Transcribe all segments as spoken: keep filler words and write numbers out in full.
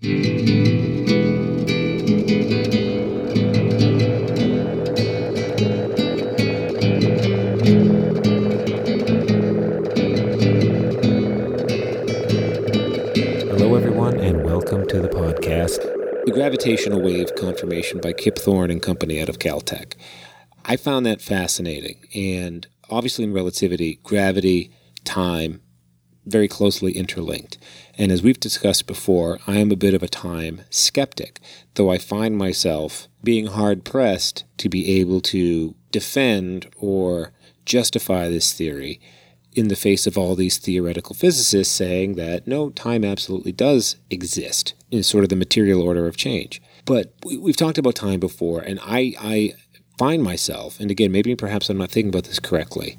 Hello, everyone, and welcome to the podcast, The Gravitational Wave Confirmation by Kip Thorne and Company out of Caltech. I found that fascinating, and obviously in relativity, gravity, time, very closely interlinked. And as we've discussed before, I am a bit of a time skeptic, though I find myself being hard-pressed to be able to defend or justify this theory in the face of all these theoretical physicists saying that, no, time absolutely does exist in sort of the material order of change. But we've talked about time before, and I, I find myself, and again, maybe perhaps I'm not thinking about this correctly,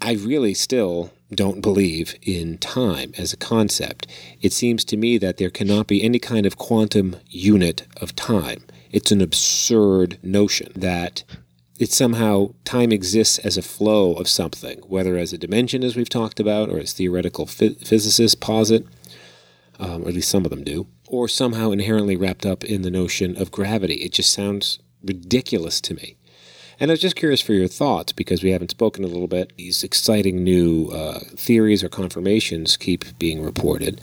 I really still don't believe in time as a concept. It seems to me that there cannot be any kind of quantum unit of time. It's an absurd notion that it somehow time exists as a flow of something, whether as a dimension, as we've talked about, or as theoretical ph- physicists posit, um, or at least some of them do, or somehow inherently wrapped up in the notion of gravity. It just sounds ridiculous to me. And I was just curious for your thoughts, because we haven't spoken a little bit. These exciting new uh, theories or confirmations keep being reported.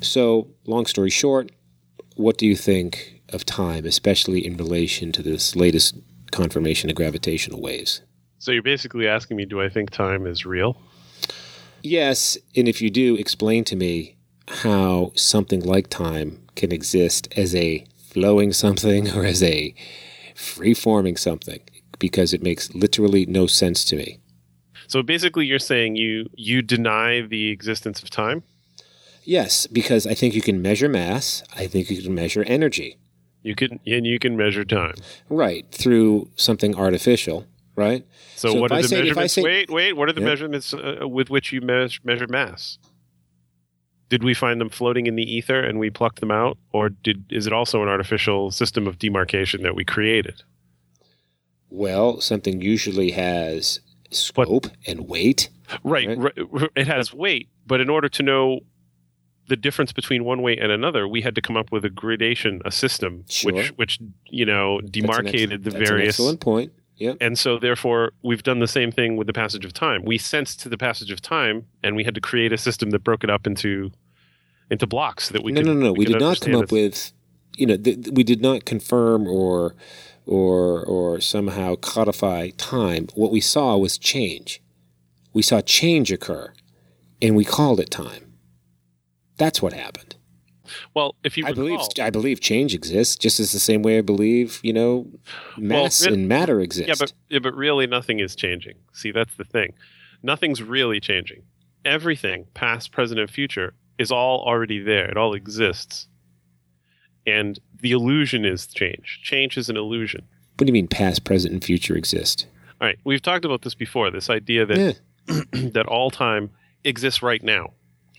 So, long story short, what do you think of time, especially in relation to this latest confirmation of gravitational waves? So you're basically asking me, do I think time is real? Yes, and if you do, explain to me how something like time can exist as a flowing something or as a free-forming something, because it makes literally no sense to me. So basically you're saying you you deny the existence of time? Yes, because I think you can measure mass. I think you can measure energy. You can and you can measure time. Right, through something artificial, right? So, so what are the say, measurements? Say, wait, wait, what are the yeah. measurements uh, with which you measure, measure mass? Did we find them floating in the ether and we plucked them out? Or did is it also an artificial system of demarcation that we created? Well, something usually has scope but, and weight. Right, right? right. It has weight, but in order to know the difference between one weight and another, we had to come up with a gradation, a system, sure. which, which you know, demarcated that's an ex- the various... That's an excellent point. Yep. And so, therefore, we've done the same thing with the passage of time. We sensed the passage of time, and we had to create a system that broke it up into into blocks so that we no, could... No, no, no. We, we did not come up it. with... You know, th- we did not confirm or... or or somehow codify time. What we saw was change. We saw change occur, and we called it time. That's what happened. Well, if you I recall, believe I believe change exists, just as the same way I believe, you know, mass well, it, and matter exist. Yeah, but yeah, but really nothing is changing. See, that's the thing. Nothing's really changing. Everything, past, present, and future, is all already there. It all exists. And the illusion is change. Change is an illusion. What do you mean past, present, and future exist? All right. We've talked about this before, this idea that yeah. that all time exists right now.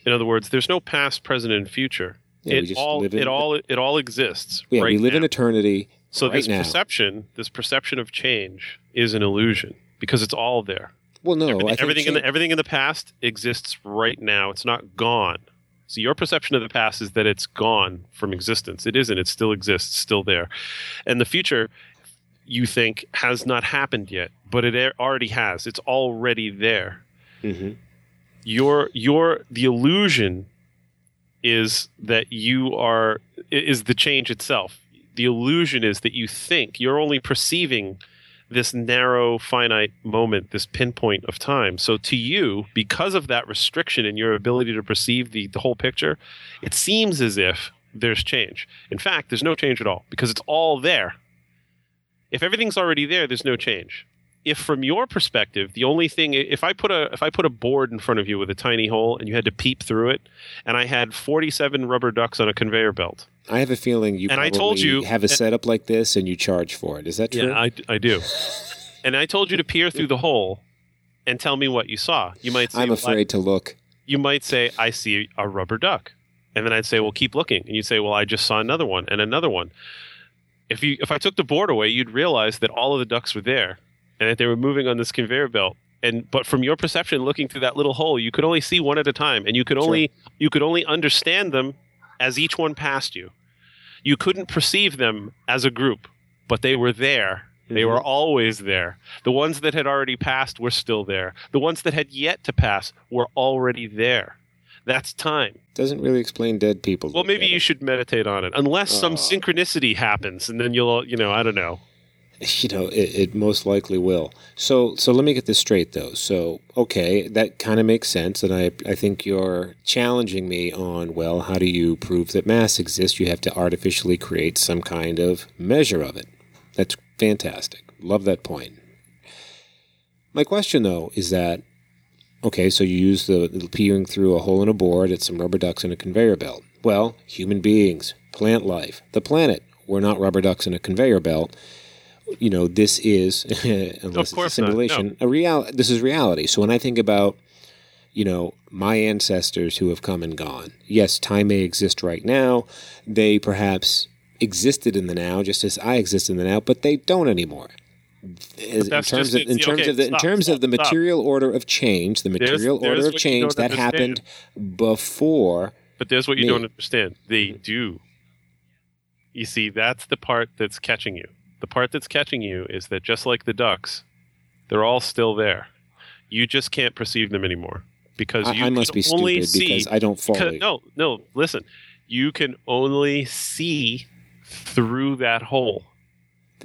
In other words, there's no past, present, and future. Yeah, it, all, it, in, all, it all exists yeah, right now. We live now. in eternity So right this now. perception, this perception of change is an illusion because it's all there. Well, no. Everything, I think everything, in the, everything in the past exists right now. It's not gone. So your perception of the past is that it's gone from existence. It isn't. It still exists, still there. And the future, you think, has not happened yet, but it already has. It's already there. Mm-hmm. Your your the illusion is that you are is the change itself. The illusion is that you think you're only perceiving this narrow, finite moment, this pinpoint of time. So to you, because of that restriction in your ability to perceive the, the whole picture, it seems as if there's change. In fact, there's no change at all because it's all there. If everything's already there, there's no change. If from your perspective, the only thing, if I put a if I put a board in front of you with a tiny hole and you had to peep through it, and I had forty-seven rubber ducks on a conveyor belt. I have a feeling you and probably I told you, have a setup like this and you charge for it. Is that true? Yeah, I, I do. And I told you to peer through the hole and tell me what you saw. You might say, I'm afraid well, I, to look. You might say, I see a rubber duck. And then I'd say, well, keep looking. And you'd say, well, I just saw another one and another one. If you if I took the board away, you'd realize that all of the ducks were there and that they were moving on this conveyor belt. And but from your perception, looking through that little hole, you could only see one at a time, and you could only sure. you could only understand them as each one passed you. You couldn't perceive them as a group, but they were there. They were always there. The ones that had already passed were still there. The ones that had yet to pass were already there. That's time. Doesn't really explain dead people. Well, maybe you should meditate on it, unless uh, some synchronicity happens, and then you'll, you know, I don't know. You know, it, it most likely will. So, so let me get this straight, though. So, okay, that kind of makes sense, and I, I think you're challenging me on, well, how do you prove that mass exists? You have to artificially create some kind of measure of it. That's fantastic. Love that point. My question, though, is that, okay, so you use the, the peering through a hole in a board at some rubber ducks in a conveyor belt. Well, human beings, plant life, the planet, we're not rubber ducks in a conveyor belt. You know, this is, unless it's a simulation, no. a real, this is reality. So when I think about, you know, my ancestors who have come and gone, yes, time may exist right now. They perhaps existed in the now, just as I exist in the now, but they don't anymore. As, in terms of in terms okay, of the stop, in terms stop, of the material stop. order of change, the material there's, order there's of change that understand. happened before. But there's what you me. don't understand. They do. You see, that's the part that's catching you. The part that's catching you is that just like the ducks, they're all still there. You just can't perceive them anymore because I, you I must be only stupid see, because I don't follow. Because, no, no. Listen, you can only see through that hole.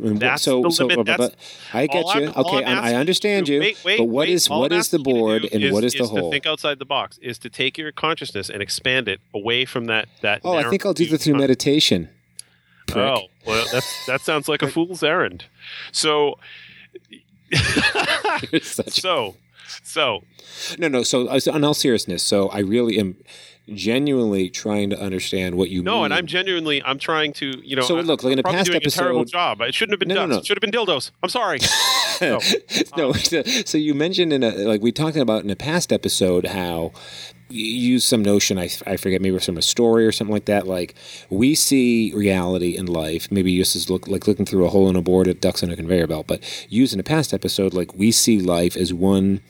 That's so, the so, limit. But, that's, but I get you. I'm, okay, I understand you. Wait, wait, but what wait, is what I'm is the board and is, what is, is the hole? To think outside the box is to take your consciousness and expand it away from that. that oh, I think I'll do that through meditation. Prick. Oh, well, that's, that sounds like a fool's errand. So, so, so. No, no. So, in all seriousness, so I really am genuinely trying to understand what you no, mean. No, and I'm genuinely, I'm trying to, you know, so look, like I'm in a past doing episode, a terrible job. It shouldn't have been no, ducks. No, no. It should have been dildos. I'm sorry. no, no um, so, so you mentioned in a, like we talked about in a past episode how you use some notion, I, I forget, maybe from a story or something like that, like we see reality in life, maybe this is look, like looking through a hole in a board at ducks on a conveyor belt, but used in a past episode, like we see life as one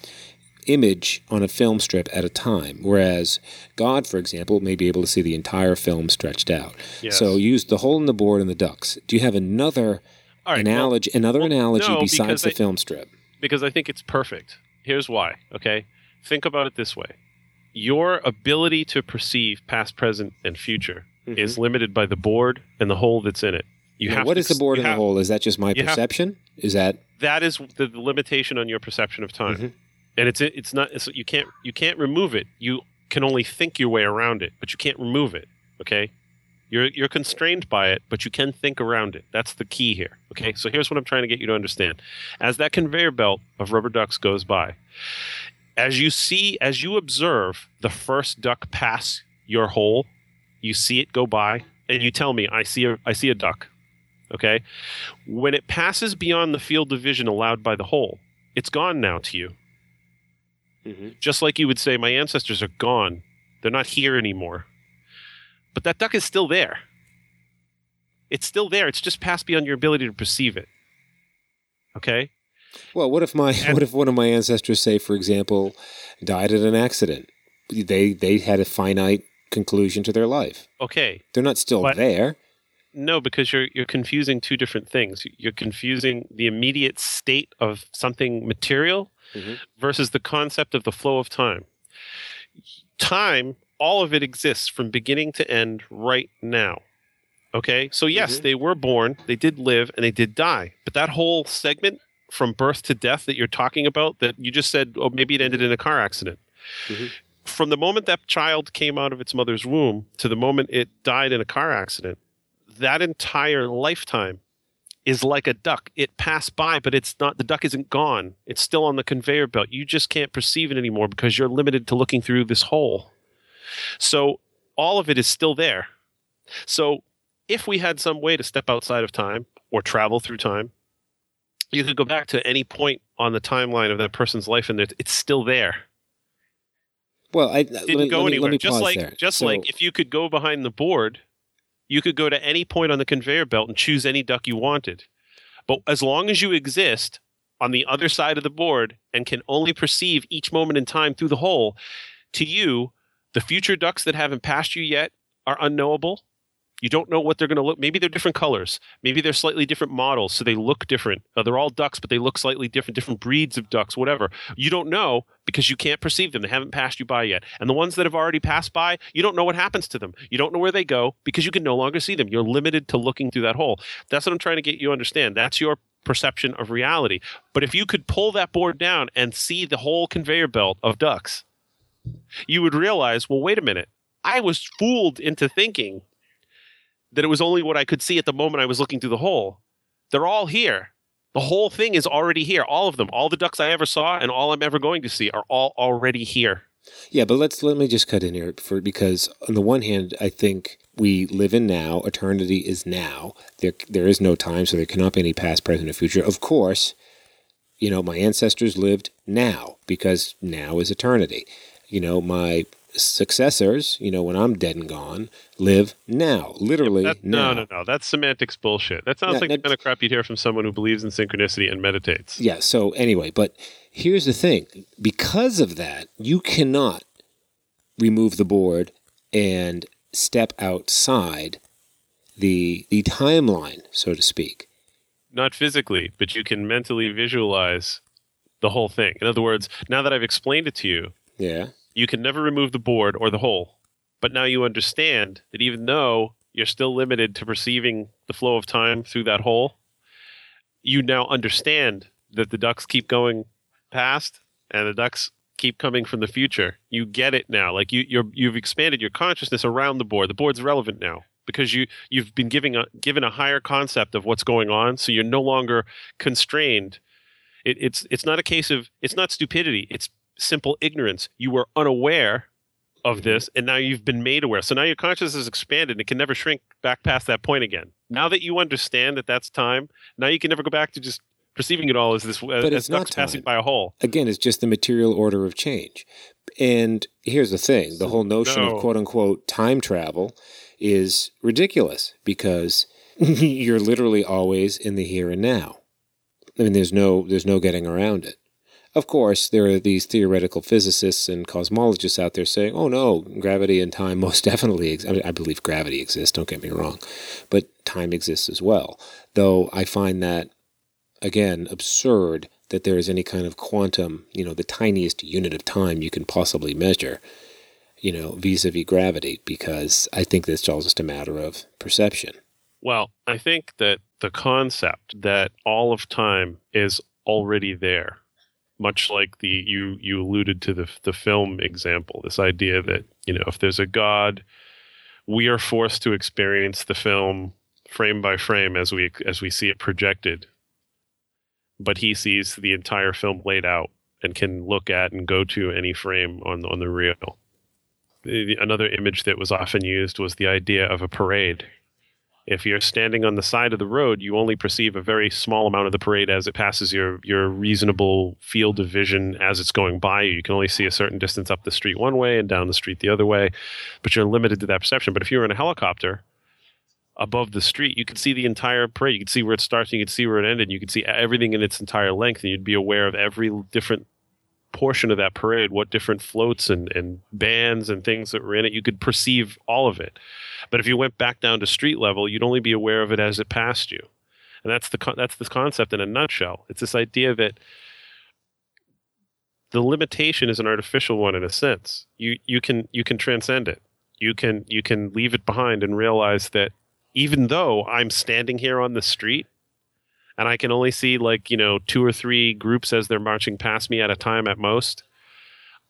image on a film strip at a time, whereas God, for example, may be able to see the entire film stretched out. Yes. So use the hole in the board and the ducks. Do you have another right, analogy, well, another well, analogy no, besides the I, film strip? Because I think it's perfect. Here's why, okay? Think about it this way. Your ability to perceive past, present, and future mm-hmm. is limited by the board and the hole that's in it. You now, have what to, is the board and have, the hole? Is that just my perception? Have, is that... That is the limitation on your perception of time. Mm-hmm. And it's it's not it's, you can't you can't remove it. You can only think your way around it, but you can't remove it. Okay, you're you're constrained by it, but you can think around it. That's the key here. Okay, so here's what I'm trying to get you to understand: as that conveyor belt of rubber ducks goes by, as you see, as you observe the first duck pass your hole, you see it go by, and you tell me, "I see a I see a duck." Okay, when it passes beyond the field of vision allowed by the hole, it's gone now to you. Mm-hmm. Just like you would say, my ancestors are gone. They're not here anymore. But that duck is still there. It's still there. It's just past beyond your ability to perceive it. Okay? Well, what if my and, what if one of my ancestors, say, for example, died in an accident? They they had a finite conclusion to their life. Okay. They're not still but, there. No, because you're you're confusing two different things. You're confusing the immediate state of something material Mm-hmm. versus the concept of the flow of time. Time, all of it exists from beginning to end right now. Okay? So yes, mm-hmm. they were born, they did live, and they did die. But that whole segment from birth to death that you're talking about, that you just said, oh, maybe it ended in a car accident. Mm-hmm. From the moment that child came out of its mother's womb to the moment it died in a car accident, that entire lifetime is like a duck. It passed by, but it's not. The duck isn't gone. It's still on the conveyor belt. You just can't perceive it anymore because you're limited to looking through this hole. So all of it is still there. So if we had some way to step outside of time or travel through time, you could go back to any point on the timeline of that person's life, and it's still there. Well, I didn't let me, go let me, anywhere. Let me just like, there. just so, like if you could go behind the board. You could go to any point on the conveyor belt and choose any duck you wanted. But as long as you exist on the other side of the board and can only perceive each moment in time through the hole, to you, the future ducks that haven't passed you yet are unknowable. You don't know what they're going to look. Maybe they're different colors. Maybe they're slightly different models, so they look different. Uh, they're all ducks, but they look slightly different, different breeds of ducks, whatever. You don't know because you can't perceive them. They haven't passed you by yet. And the ones that have already passed by, you don't know what happens to them. You don't know where they go because you can no longer see them. You're limited to looking through that hole. That's what I'm trying to get you to understand. That's your perception of reality. But if you could pull that board down and see the whole conveyor belt of ducks, you would realize, well, wait a minute. I was fooled into thinking that it was only what I could see at the moment I was looking through the hole. They're all here. The whole thing is already here. All of them. All the ducks I ever saw and all I'm ever going to see are all already here. Yeah, but let's let me just cut in here for because on the one hand, I think we live in now. Eternity is now. There, there is no time, so there cannot be any past, present, or future. Of course, you know, my ancestors lived now because now is eternity. You know, my successors, you know, when I'm dead and gone, live now, literally yeah, that, now. No, no, no. That's semantics bullshit. That sounds no, like no, the kind of crap you'd hear from someone who believes in synchronicity and meditates. Yeah, so anyway, but here's the thing. Because of that, you cannot remove the board and step outside the the timeline, so to speak. Not physically, but you can mentally visualize the whole thing. In other words, now that I've explained it to you, yeah. You can never remove the board or the hole, but now you understand that even though you're still limited to perceiving the flow of time through that hole, you now understand that the ducks keep going past and the ducks keep coming from the future. You get it now. Like you, you're, you've expanded your consciousness around the board. The board's relevant now because you, you've been giving a, given a higher concept of what's going on, so you're no longer constrained. It, it's, it's not a case of – it's not stupidity. It's simple ignorance. You were unaware of this, and now you've been made aware. So now your consciousness is expanded, and it can never shrink back past that point again. Now that you understand that that's time, now you can never go back to just perceiving it all as this but as it's not passing by a hole. Again, it's just the material order of change. And here's the thing. The whole notion no. of quote-unquote time travel is ridiculous because you're literally always in the here and now. I mean, there's no there's no getting around it. Of course, there are these theoretical physicists and cosmologists out there saying, oh, no, gravity and time most definitely exist. I mean, I believe gravity exists, don't get me wrong, but time exists as well. Though I find that, again, absurd that there is any kind of quantum, you know, the tiniest unit of time you can possibly measure, you know, vis-a-vis gravity, because I think that's all just a matter of perception. Well, I think that the concept that all of time is already there, much like the you you alluded to the the film example, this idea that, you know, if there's a God, we are forced to experience the film frame by frame as we as we see it projected, but he sees the entire film laid out and can look at and go to any frame on on the reel. Another image that was often used was the idea of a parade. If you're standing on the side of the road, you only perceive a very small amount of the parade as it passes your your reasonable field of vision as it's going by you. You can only see a certain distance up the street one way and down the street the other way, but you're limited to that perception. But if you're in a helicopter above the street, you can see the entire parade. You can see where it starts, and you can see where it ended. You can see everything in its entire length, and you'd be aware of every different portion of that parade, what different floats and, and bands and things that were in it. You could perceive all of it. But if you went back down to street level, you'd only be aware of it as it passed you. And that's the that's this concept in a nutshell. It's this idea that the limitation is an artificial one in a sense. You you can you can transcend it. You can you can leave it behind and realize that even though I'm standing here on the street, and I can only see, like, you know, two or three groups as they're marching past me at a time at most,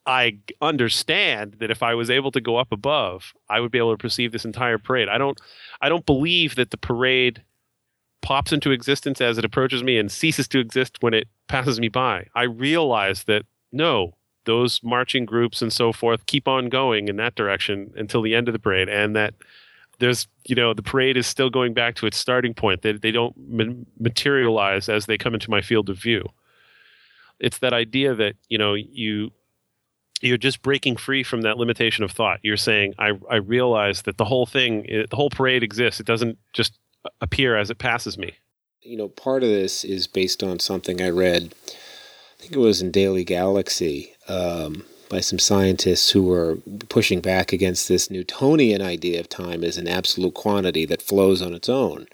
I understand that if I was able to go up above, I would be able to perceive this entire parade. I don't I don't believe that the parade pops into existence as it approaches me and ceases to exist when it passes me by. I realize that, no, those marching groups and so forth keep on going in that direction until the end of the parade, and that there's, you know, the parade is still going back to its starting point. They, they don't ma- materialize as they come into my field of view. It's that idea that, you know, you... You're just breaking free from that limitation of thought. You're saying, I, I realize that the whole thing, the whole parade exists. It doesn't just appear as it passes me. You know, part of this is based on something I read. I think it was in Daily Galaxy. Um, by some scientists who were pushing back against this Newtonian idea of time as an absolute quantity that flows on its own.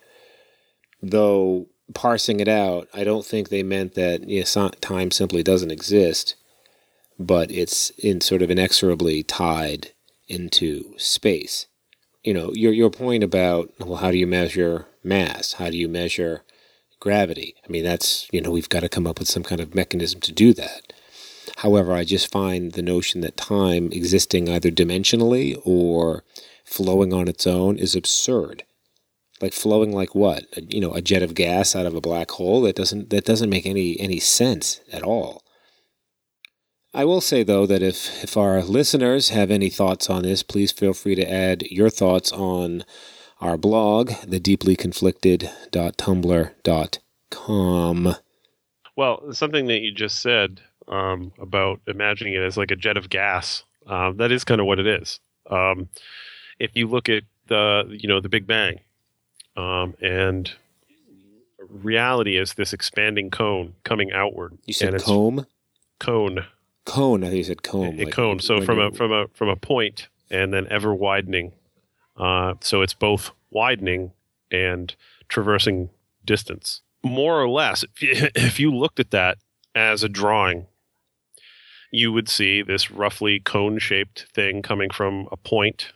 Though parsing it out, I don't think they meant that, you know, time simply doesn't exist, but it's in sort of inexorably tied into space. You know, your your point about, well, how do you measure mass? How do you measure gravity? I mean, that's, you know, we've got to come up with some kind of mechanism to do that. However, I just find the notion that time existing either dimensionally or flowing on its own is absurd. Like flowing like what? You know, a jet of gas out of a black hole? That doesn't that doesn't make any, any sense at all. I will say, though, that if, if our listeners have any thoughts on this, please feel free to add your thoughts on our blog, the deeply conflicted dot tumblr dot com. Well, something that you just said um, about imagining it as like a jet of gas, uh, that is kind of what it is. Um, if you look at the, you know, the Big Bang, um, and reality is this expanding cone coming outward. You said comb? Cone. Cone, I think you said comb. A, a like, cone. So from a from a from a point and then ever widening. Uh, so it's both widening and traversing distance. More or less, if you, if you looked at that as a drawing, you would see this roughly cone-shaped thing coming from a point.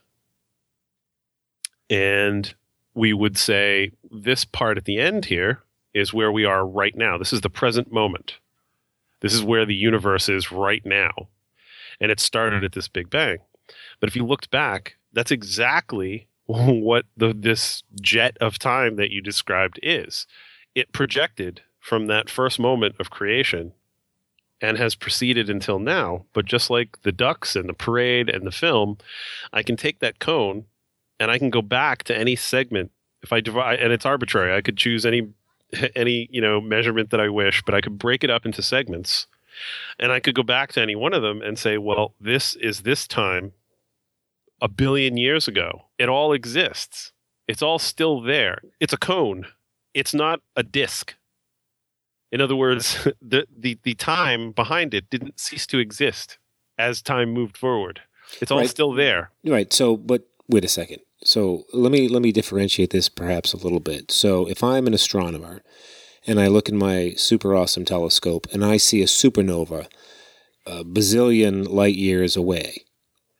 And we would say this part at the end here is where we are right now. This is the present moment. This is where the universe is right now. And it started at this Big Bang. But if you looked back, that's exactly what the, this jet of time that you described is. It projected from that first moment of creation and has proceeded until now. But just like the ducks and the parade and the film, I can take that cone and I can go back to any segment. If I divide, and it's arbitrary, I could choose any any, you know, measurement that I wish, but I could break it up into segments and I could go back to any one of them and say, well, this is this time a billion years ago. It all exists. It's all still there. It's a cone. It's not a disk. In other words, the, the, the time behind it didn't cease to exist as time moved forward. It's all right. Still there. Right. So, but wait a second. So let me let me differentiate this perhaps a little bit. So if I'm an astronomer and I look in my super awesome telescope and I see a supernova a bazillion light years away,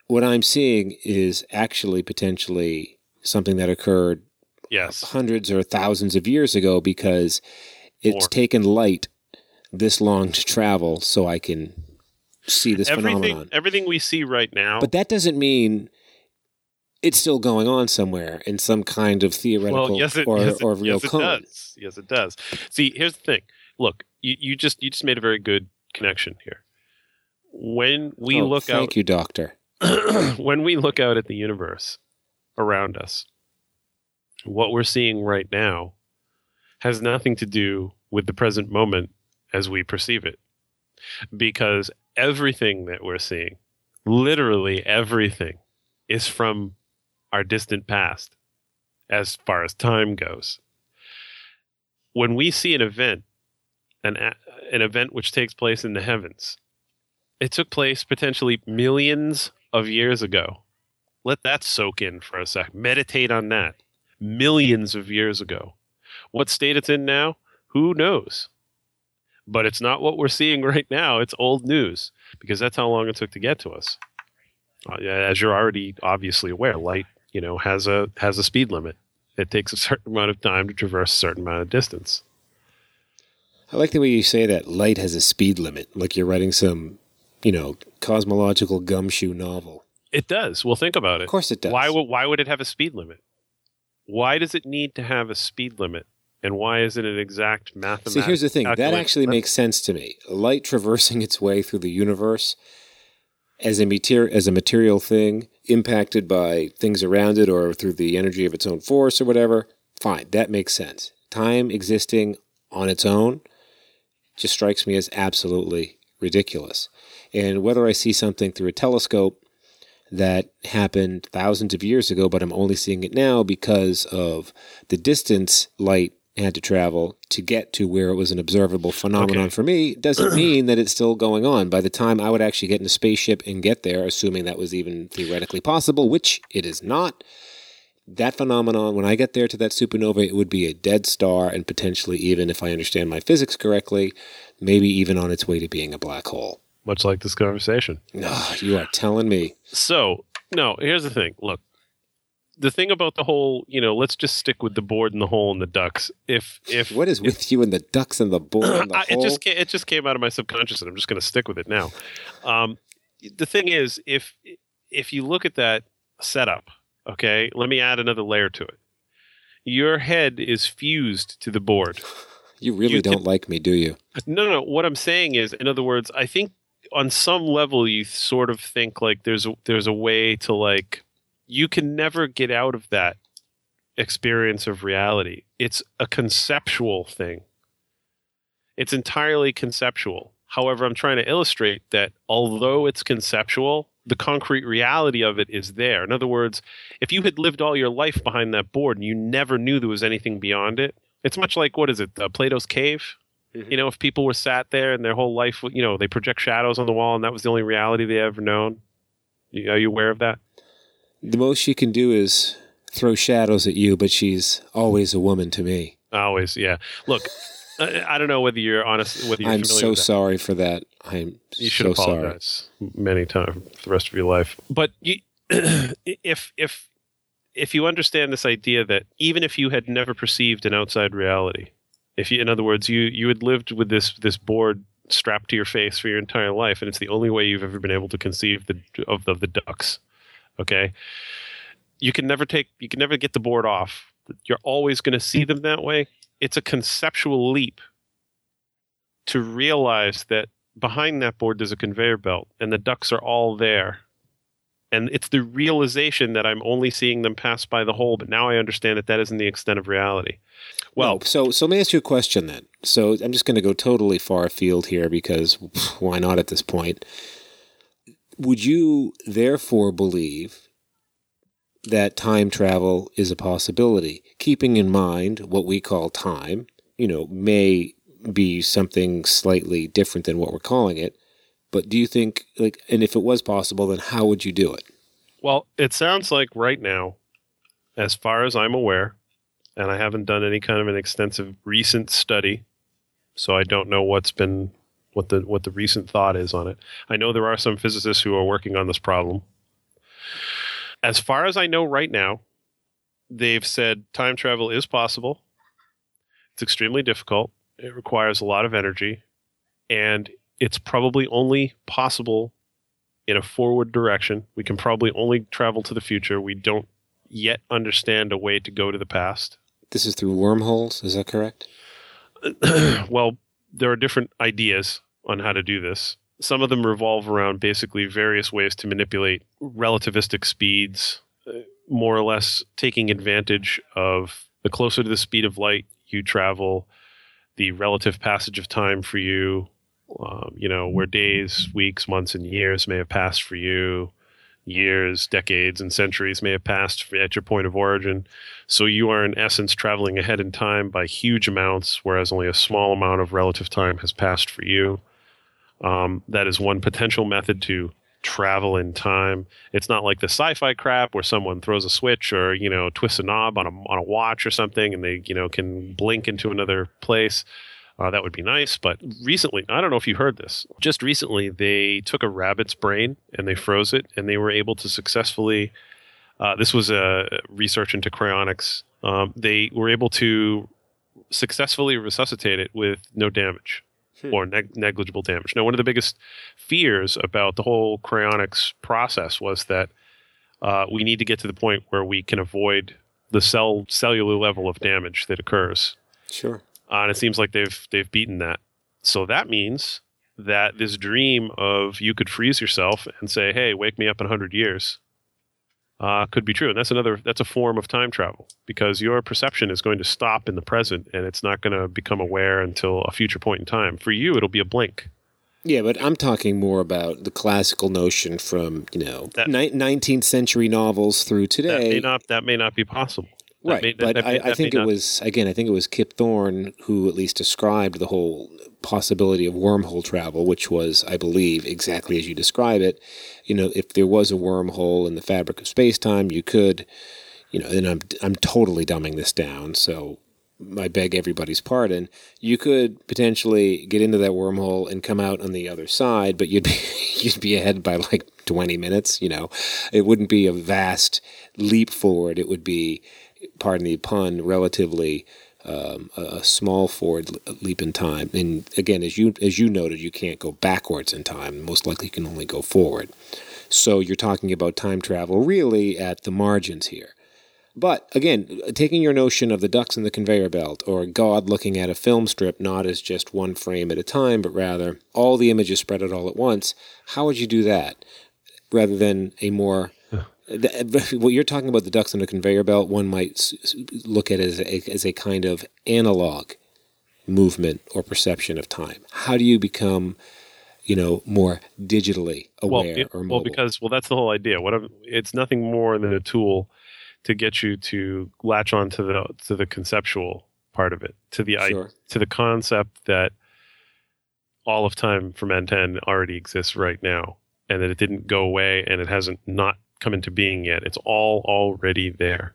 what I'm seeing is actually potentially something that occurred yes. hundreds or thousands of years ago because it's More. taken light this long to travel so I can see this everything, phenomenon. Everything we see right now. But that doesn't mean it's still going on somewhere in some kind of theoretical well, yes, it, or, yes, it, or real yes, it cone. Does. Yes, it does. See, here's the thing. Look, you, you just you just made a very good connection here. When we oh, look thank out, thank you, Doctor. When we look out at the universe around us, what we're seeing right now has nothing to do with the present moment as we perceive it, because everything that we're seeing, literally everything, is from our distant past as far as time goes. When we see an event, an, an event which takes place in the heavens, it took place potentially millions of years ago. Let that soak in for a sec. Meditate on that. Millions of years ago. What state it's in now? Who knows? But it's not what we're seeing right now. It's old news, because that's how long it took to get to us. As you're already obviously aware, light, you know, has a has a speed limit. It takes a certain amount of time to traverse a certain amount of distance. I like the way you say that. Light has a speed limit, like you're writing some, you know, cosmological gumshoe novel. It does. Well, think about it. Of course it does. Why would why would it have a speed limit? Why does it need to have a speed limit? And why isn't it an exact mathematical? See, here's the thing. That actually makes sense to me. Light traversing its way through the universe as a materi- as a material thing impacted by things around it or through the energy of its own force or whatever, fine, that makes sense. Time existing on its own just strikes me as absolutely ridiculous. And whether I see something through a telescope that happened thousands of years ago, but I'm only seeing it now because of the distance light had to travel to get to where it was an observable phenomenon okay. for me doesn't mean that it's still going on. By the time I would actually get in a spaceship and get there, assuming that was even theoretically possible, which it is not, that phenomenon, when I get there to that supernova, it would be a dead star and potentially even, if I understand my physics correctly, maybe even on its way to being a black hole. Much like this conversation. Oh, you are telling me. So, no, here's the thing. Look. The thing about the whole, you know, let's just stick with the board and the hole and the ducks. If if what is if, with you and the ducks and the board and the I, hole? It just it just came out of my subconscious, and I'm just going to stick with it now. Um, the thing is, if if you look at that setup, okay, let me add another layer to it. Your head is fused to the board. You really you don't can, like me, do you? No, no. What I'm saying is, in other words, I think on some level you sort of think like there's a, there's a way to like. You can never get out of that experience of reality. It's a conceptual thing. It's entirely conceptual. However, I'm trying to illustrate that although it's conceptual, the concrete reality of it is there. In other words, if you had lived all your life behind that board and you never knew there was anything beyond it, it's much like, what is it, uh, Plato's Cave? Mm-hmm. You know, if people were sat there and their whole life, you know, they project shadows on the wall and that was the only reality they ever known. Are you aware of that? The most she can do is throw shadows at you, but she's always a woman to me. Always, yeah. Look, I, I don't know whether you're honest. Whether you're I'm familiar so with that. sorry for that. I'm you should so apologize sorry. many times the rest of your life. But you, if if if you understand this idea that even if you had never perceived an outside reality, if you, in other words, you you had lived with this this board strapped to your face for your entire life, and it's the only way you've ever been able to conceive the of, of the ducks. Okay, you can never take, you can never get the board off. You're always going to see them that way. It's a conceptual leap to realize that behind that board there's a conveyor belt and the ducks are all there. And it's the realization that I'm only seeing them pass by the hole, but now I understand that that isn't the extent of reality. Well, no, so so let me ask you a question then. So I'm just going to go totally far afield here because why not at this point? Would you therefore believe that time travel is a possibility? Keeping in mind what we call time, you know, may be something slightly different than what we're calling it. But do you think, like, and if it was possible, then how would you do it? Well, it sounds like right now, as far as I'm aware, and I haven't done any kind of an extensive recent study, so I don't know what's been... what the what the recent thought is on it. I know there are some physicists who are working on this problem. As far as I know right now, they've said time travel is possible. It's extremely difficult. It requires a lot of energy. And it's probably only possible in a forward direction. We can probably only travel to the future. We don't yet understand a way to go to the past. This is through wormholes, is that correct? Well, there are different ideas on how to do this. Some of them revolve around basically various ways to manipulate relativistic speeds, more or less taking advantage of the closer to the speed of light you travel, the relative passage of time for you, um, you know, where days, weeks, months, and years may have passed for you, years, decades, and centuries may have passed at your point of origin. So you are, in essence, traveling ahead in time by huge amounts, whereas only a small amount of relative time has passed for you. Um, that is one potential method to travel in time. It's not like the sci-fi crap where someone throws a switch or, you know, twists a knob on a, on a watch or something and they, you know, can blink into another place. Uh, that would be nice. But recently, I don't know if you heard this, just recently they took a rabbit's brain and they froze it and they were able to successfully, uh, this was a research into cryonics, um, they were able to successfully resuscitate it with no damage hmm. or neg- negligible damage. Now, one of the biggest fears about the whole cryonics process was that uh, we need to get to the point where we can avoid the cell cellular level of damage that occurs. Sure. Uh, and it seems like they've they've beaten that. So that means that this dream of you could freeze yourself and say, "Hey, wake me up in one hundred years," uh, could be true. And that's another that's a form of time travel because your perception is going to stop in the present and it's not going to become aware until a future point in time. For you, it'll be a blink. Yeah, but I'm talking more about the classical notion from you know that, ni- nineteenth century novels through today. That may not that may not be possible. Right, may, but that, I, that I think it not... was, again, I think it was Kip Thorne who at least described the whole possibility of wormhole travel, which was, I believe, exactly as you describe it. You know, if there was a wormhole in the fabric of space-time, you could, you know, and I'm, I'm totally dumbing this down, so I beg everybody's pardon, you could potentially get into that wormhole and come out on the other side, but you'd be, you'd be ahead by like twenty minutes, you know. It wouldn't be a vast leap forward. It would be, pardon the pun, relatively um, a, a small forward leap in time. And again, as you as you noted, you can't go backwards in time. Most likely you can only go forward. So you're talking about time travel really at the margins here. But again, taking your notion of the ducks in the conveyor belt or God looking at a film strip not as just one frame at a time, but rather all the images spread out all at once, how would you do that rather than a more... What you're talking about, the ducks in a conveyor belt, one might look at as a, as a kind of analog movement or perception of time. How do you become, you know, more digitally aware well, it, or mobile? Well, because well, that's the whole idea. Whatever, it's nothing more than a tool to get you to latch on to the to the conceptual part of it, to the sure. to the concept that all of time from end to end already exists right now, and that it didn't go away and it hasn't not come into being yet. It's all already there.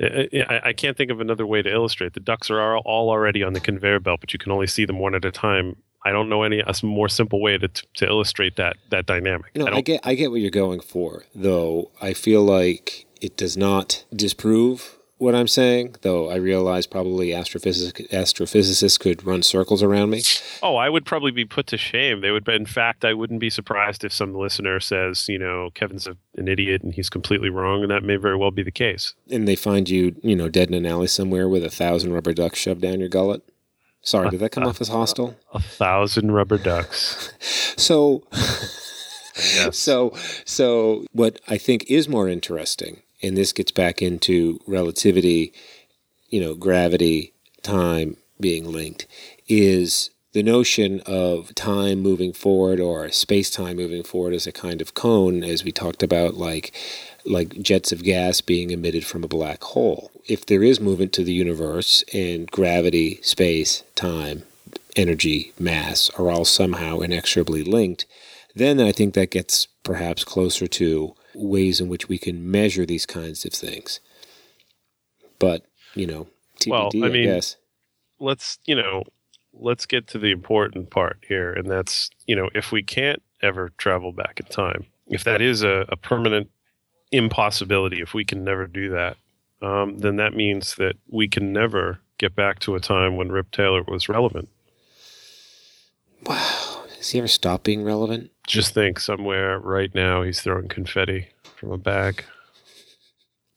I, I can't think of another way to illustrate. The ducks are all already on the conveyor belt, but you can only see them one at a time. I don't know any a more simple way to to illustrate that that dynamic. No, I, I get I get what you're going for, though. I feel like it does not disprove what I'm saying, though I realize probably astrophysicists, astrophysicists could run circles around me. Oh, I would probably be put to shame. They would. In fact, I wouldn't be surprised if some listener says, you know, Kevin's a, an idiot and he's completely wrong, and that may very well be the case. And they find you, you know, dead in an alley somewhere with a thousand rubber ducks shoved down your gullet. Sorry, did that come a, off as hostile? A thousand rubber ducks. so, yes. so, so what I think is more interesting, and this gets back into relativity, you know, gravity, time being linked, is the notion of time moving forward or space-time moving forward as a kind of cone, as we talked about, like like jets of gas being emitted from a black hole. If there is movement to the universe and gravity, space, time, energy, mass are all somehow inexorably linked, then I think that gets perhaps closer to ways in which we can measure these kinds of things. But, you know, T B D, well, I, I mean, guess. Let's, you know, let's get to the important part here. And that's, you know, if we can't ever travel back in time, if that is a, a permanent impossibility, if we can never do that, um, then that means that we can never get back to a time when Rip Taylor was relevant. Wow. Does he ever stop being relevant? Just think somewhere right now he's throwing confetti from a bag.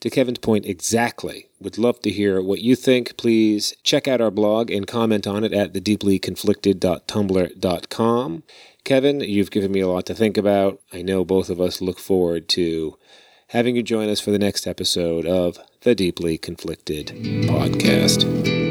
To Kevin's point, exactly. Would love to hear what you think. Please check out our blog and comment on it at the deeply conflicted dot tumblr dot com. Kevin, you've given me a lot to think about. I know both of us look forward to having you join us for the next episode of The Deeply Conflicted Podcast.